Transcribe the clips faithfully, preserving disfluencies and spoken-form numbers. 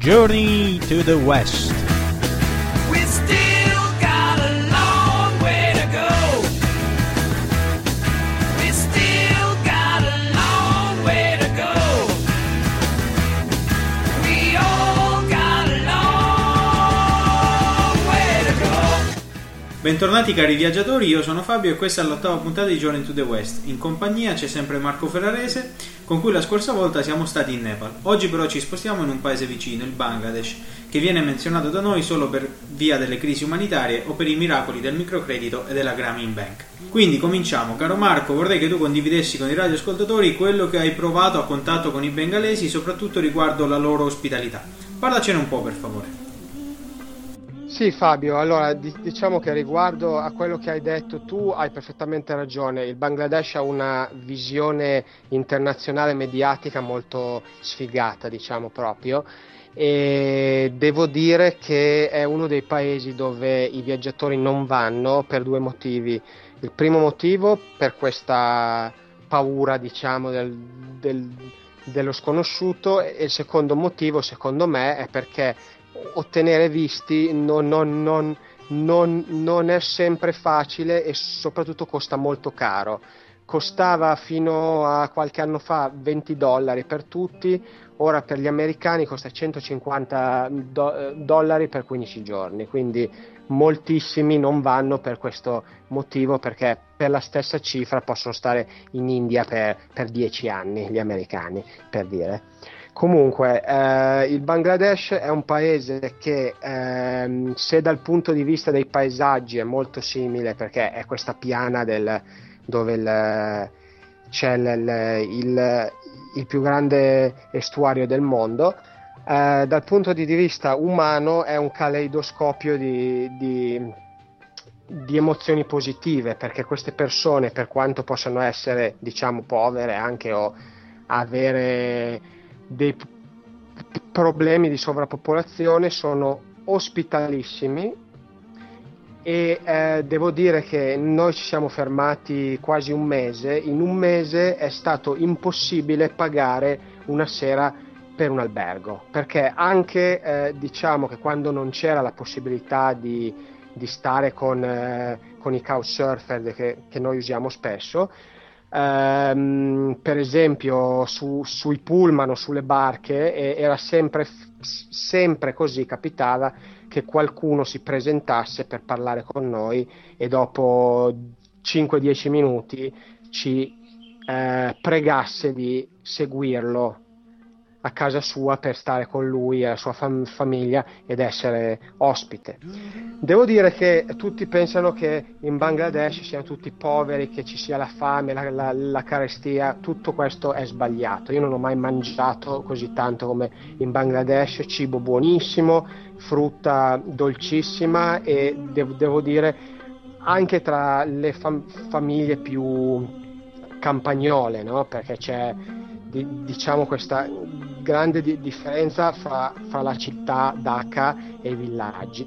Journey to the West. We still got a long way to go. We still got a long way to go. We all got a long way to go. Bentornati cari viaggiatori, io sono Fabio e questa è l'ottava puntata di Journey to the West. In compagnia c'è sempre Marco Ferrarese, con cui la scorsa volta siamo stati in Nepal. Oggi però ci spostiamo in un paese vicino, il Bangladesh, che viene menzionato da noi solo per via delle crisi umanitarie o per i miracoli del microcredito e della Grameen Bank. Quindi cominciamo. Caro Marco, vorrei che tu condividessi con i radioascoltatori quello che hai provato a contatto con i bengalesi, soprattutto riguardo la loro ospitalità. Parlacene un po', per favore. Sì Fabio, allora diciamo che riguardo a quello che hai detto tu hai perfettamente ragione. Il Bangladesh ha una visione internazionale mediatica molto sfigata, diciamo proprio, e devo dire che è uno dei paesi dove i viaggiatori non vanno per due motivi. Il primo motivo, per questa paura, diciamo, del, del, dello sconosciuto, e il secondo motivo, secondo me, è perché ottenere visti non, non, non, non, non è sempre facile e soprattutto costa molto caro. Costava fino a qualche anno fa venti dollari per tutti, ora per gli americani costa centocinquanta dollari per quindici giorni, quindi moltissimi non vanno per questo motivo, perché per la stessa cifra possono stare in India per, per dieci anni gli americani, per dire. Comunque eh, il Bangladesh è un paese che eh, se dal punto di vista dei paesaggi è molto simile, perché è questa piana del, dove il, c'è il, il, il più grande estuario del mondo, eh, dal punto di vista umano è un caleidoscopio di, di, di emozioni positive, perché queste persone, per quanto possano essere diciamo povere anche o avere dei p- problemi di sovrappopolazione, sono ospitalissimi e eh, devo dire che noi ci siamo fermati quasi un mese. In un mese è stato impossibile pagare una sera per un albergo, perché anche eh, diciamo che quando non c'era la possibilità di, di stare con, eh, con i couchsurfer che, che noi usiamo spesso, Um, per esempio su, sui pullman o sulle barche eh, era sempre, sempre così, capitava che qualcuno si presentasse per parlare con noi e dopo cinque dieci minuti ci eh, pregasse di seguirlo a casa sua per stare con lui e la sua fam- famiglia ed essere ospite. Devo dire che tutti pensano che in Bangladesh siano tutti poveri, che ci sia la fame, la, la, la carestia. Tutto questo è sbagliato. Io non ho mai mangiato così tanto come in Bangladesh, cibo buonissimo, frutta dolcissima, e de- devo dire anche tra le fam- famiglie più campagnole, no? Perché c'è di, diciamo questa grande di- differenza fra, fra la città Dhaka e i villaggi.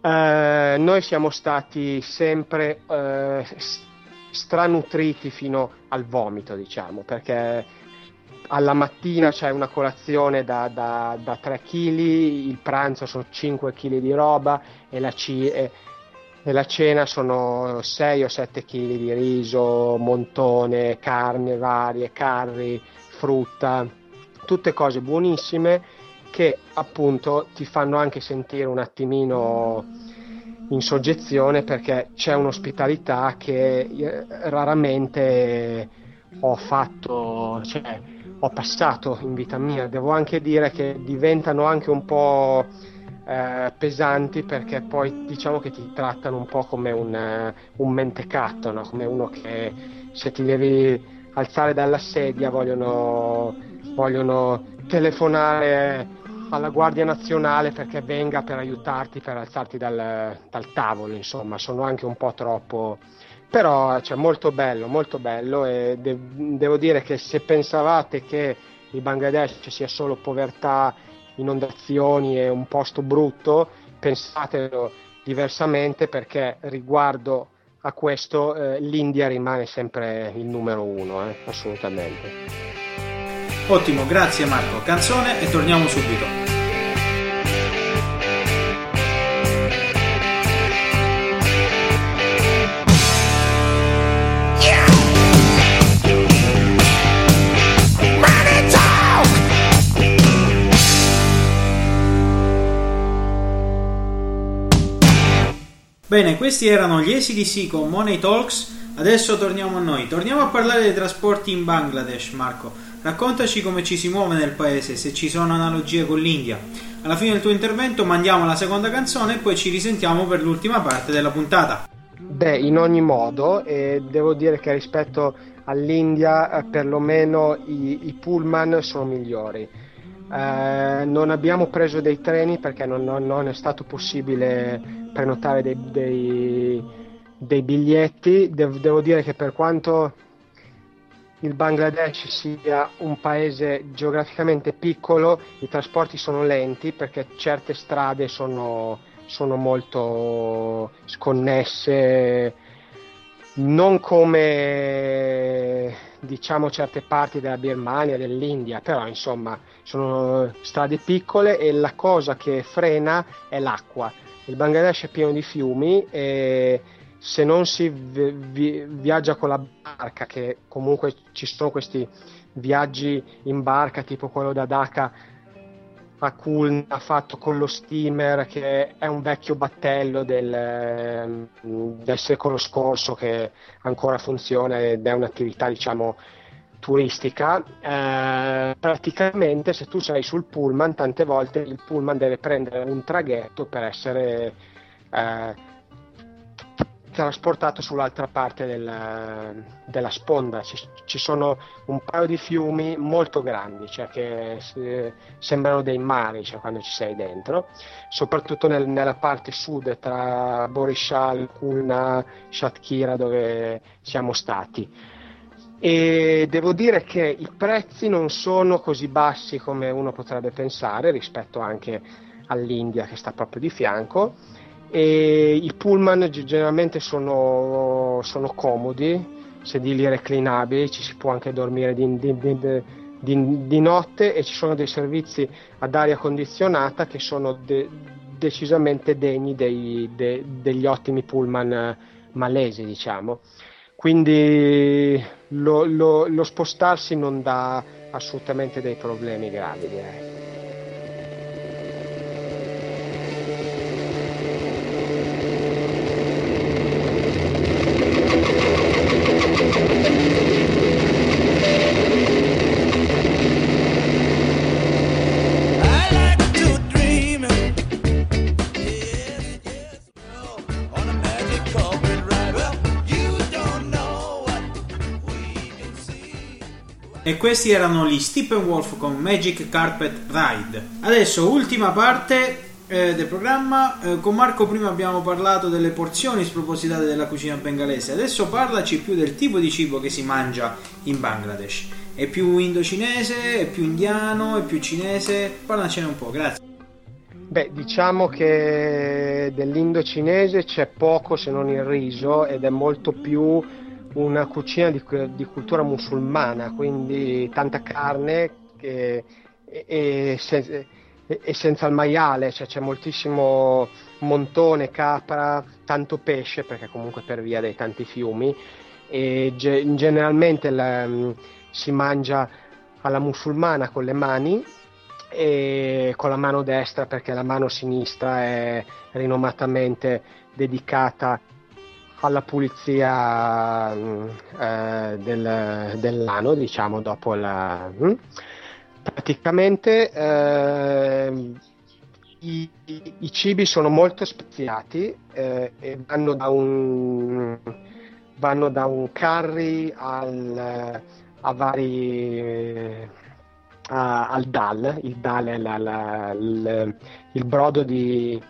Eh, noi siamo stati sempre eh, stranutriti fino al vomito, diciamo, perché alla mattina c'è una colazione da, da, da tre chili, il pranzo sono cinque chili di roba e la, ci- e, e la cena sono sei o sette chili di riso, montone, carne varie, curry, frutta, tutte cose buonissime che appunto ti fanno anche sentire un attimino in soggezione, perché c'è un'ospitalità che raramente ho fatto, cioè ho passato in vita mia. Devo anche dire che diventano anche un po' eh, pesanti, perché poi diciamo che ti trattano un po' come un, un mentecatto, no? Come uno che se ti devi alzare dalla sedia vogliono, vogliono telefonare alla Guardia Nazionale perché venga per aiutarti, per alzarti dal, dal tavolo. Insomma, sono anche un po' troppo, però cioè, molto bello, molto bello, e de- devo dire che se pensavate che in Bangladesh ci sia solo povertà, inondazioni e un posto brutto, pensatelo diversamente, perché riguardo a questo eh, l'India rimane sempre il numero uno, eh, assolutamente. Ottimo, grazie Marco. Canzone e torniamo subito. Bene, questi erano gli A C D C con Money Talks. Adesso torniamo a noi. Torniamo a parlare dei trasporti in Bangladesh, Marco. Raccontaci come ci si muove nel paese, se ci sono analogie con l'India. Alla fine del tuo intervento mandiamo la seconda canzone e poi ci risentiamo per l'ultima parte della puntata. Beh, in ogni modo, eh, devo dire che rispetto all'India eh, perlomeno i, i pullman sono migliori. Eh, non abbiamo preso dei treni perché non, non, non è stato possibile prenotare dei, dei, dei biglietti. De- devo dire che per quanto il Bangladesh sia un paese geograficamente piccolo, i trasporti sono lenti perché certe strade sono, sono molto sconnesse, non come diciamo certe parti della Birmania, dell'India, però insomma sono strade piccole e la cosa che frena è l'acqua. Il Bangladesh è pieno di fiumi e se non si vi- vi- viaggia con la barca, che comunque ci sono questi viaggi in barca tipo quello da Dhaka a Kulna fatto con lo steamer, che è un vecchio battello del, del secolo scorso che ancora funziona ed è un'attività diciamo turistica, eh, praticamente se tu sei sul pullman tante volte il pullman deve prendere un traghetto per essere eh, trasportato sull'altra parte del, della sponda. Ci, ci sono un paio di fiumi molto grandi, cioè che eh, sembrano dei mari, cioè quando ci sei dentro, soprattutto nel, nella parte sud tra Borishal, Kulna, Shatkira, dove siamo stati. E devo dire che i prezzi non sono così bassi come uno potrebbe pensare rispetto anche all'India che sta proprio di fianco. E i pullman generalmente sono, sono comodi, sedili reclinabili, ci si può anche dormire di, di, di, di, di notte e ci sono dei servizi ad aria condizionata che sono de, decisamente degni dei, de, degli ottimi pullman malesi, diciamo. Quindi lo, lo, lo spostarsi non dà assolutamente dei problemi gravi, direi. E questi erano gli Steppenwolf con Magic Carpet Ride. Adesso ultima parte eh, del programma. Eh, con Marco prima abbiamo parlato delle porzioni spropositate della cucina bengalese. Adesso parlaci più del tipo di cibo che si mangia in Bangladesh. È più indocinese, è più indiano, è più cinese? Parlacene un po', grazie. Beh, diciamo che dell'indocinese c'è poco se non il riso ed è molto più una cucina di, di cultura musulmana, quindi tanta carne e, e, se, e senza il maiale, cioè c'è moltissimo montone, capra, tanto pesce perché comunque per via dei tanti fiumi, e ge, generalmente la, si mangia alla musulmana con le mani e con la mano destra, perché la mano sinistra è rinomatamente dedicata alla pulizia eh, del, dell'ano, diciamo, dopo la... Praticamente eh, i, i cibi sono molto speziati eh, e vanno da un vanno da un curry al a vari a, al dal. Il dal è la, la, il, il brodo di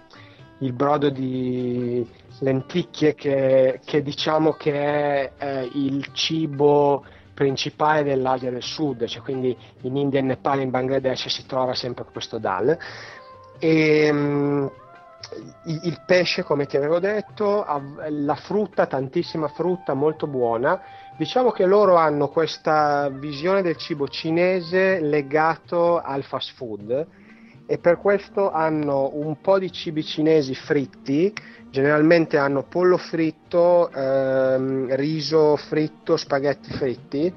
il brodo di lenticchie che, che diciamo che è eh, il cibo principale dell'Asia del Sud, cioè quindi in India, in Nepal, in Bangladesh si trova sempre questo dal. E, um, il, il pesce, come ti avevo detto, la frutta, tantissima frutta, molto buona. Diciamo che loro hanno questa visione del cibo cinese legato al fast food e per questo hanno un po' di cibi cinesi fritti, generalmente hanno pollo fritto, ehm, riso fritto, spaghetti fritti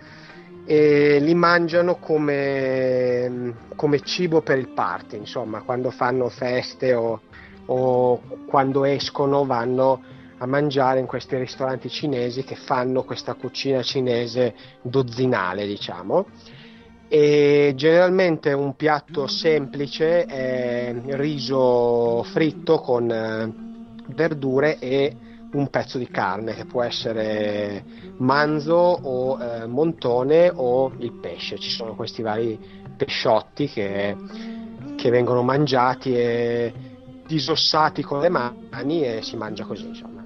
e li mangiano come, come cibo per il party, insomma, quando fanno feste o, o quando escono vanno a mangiare in questi ristoranti cinesi che fanno questa cucina cinese dozzinale, diciamo. E generalmente un piatto semplice è riso fritto con verdure e un pezzo di carne che può essere manzo o eh, montone o il pesce. Ci sono questi vari pesciotti che, che vengono mangiati e disossati con le mani e si mangia così, insomma.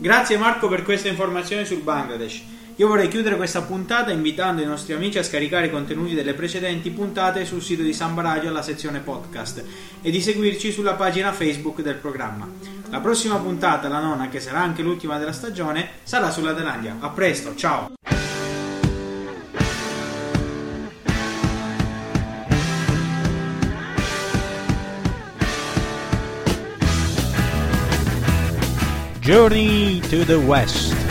Grazie Marco per questa informazione sul Bangladesh. Io vorrei chiudere questa puntata invitando i nostri amici a scaricare i contenuti delle precedenti puntate sul sito di Samba Radio alla sezione podcast e di seguirci sulla pagina Facebook del programma. La prossima puntata, la nona, che sarà anche l'ultima della stagione, sarà sulla Thailandia. A presto, ciao! Journey to the West.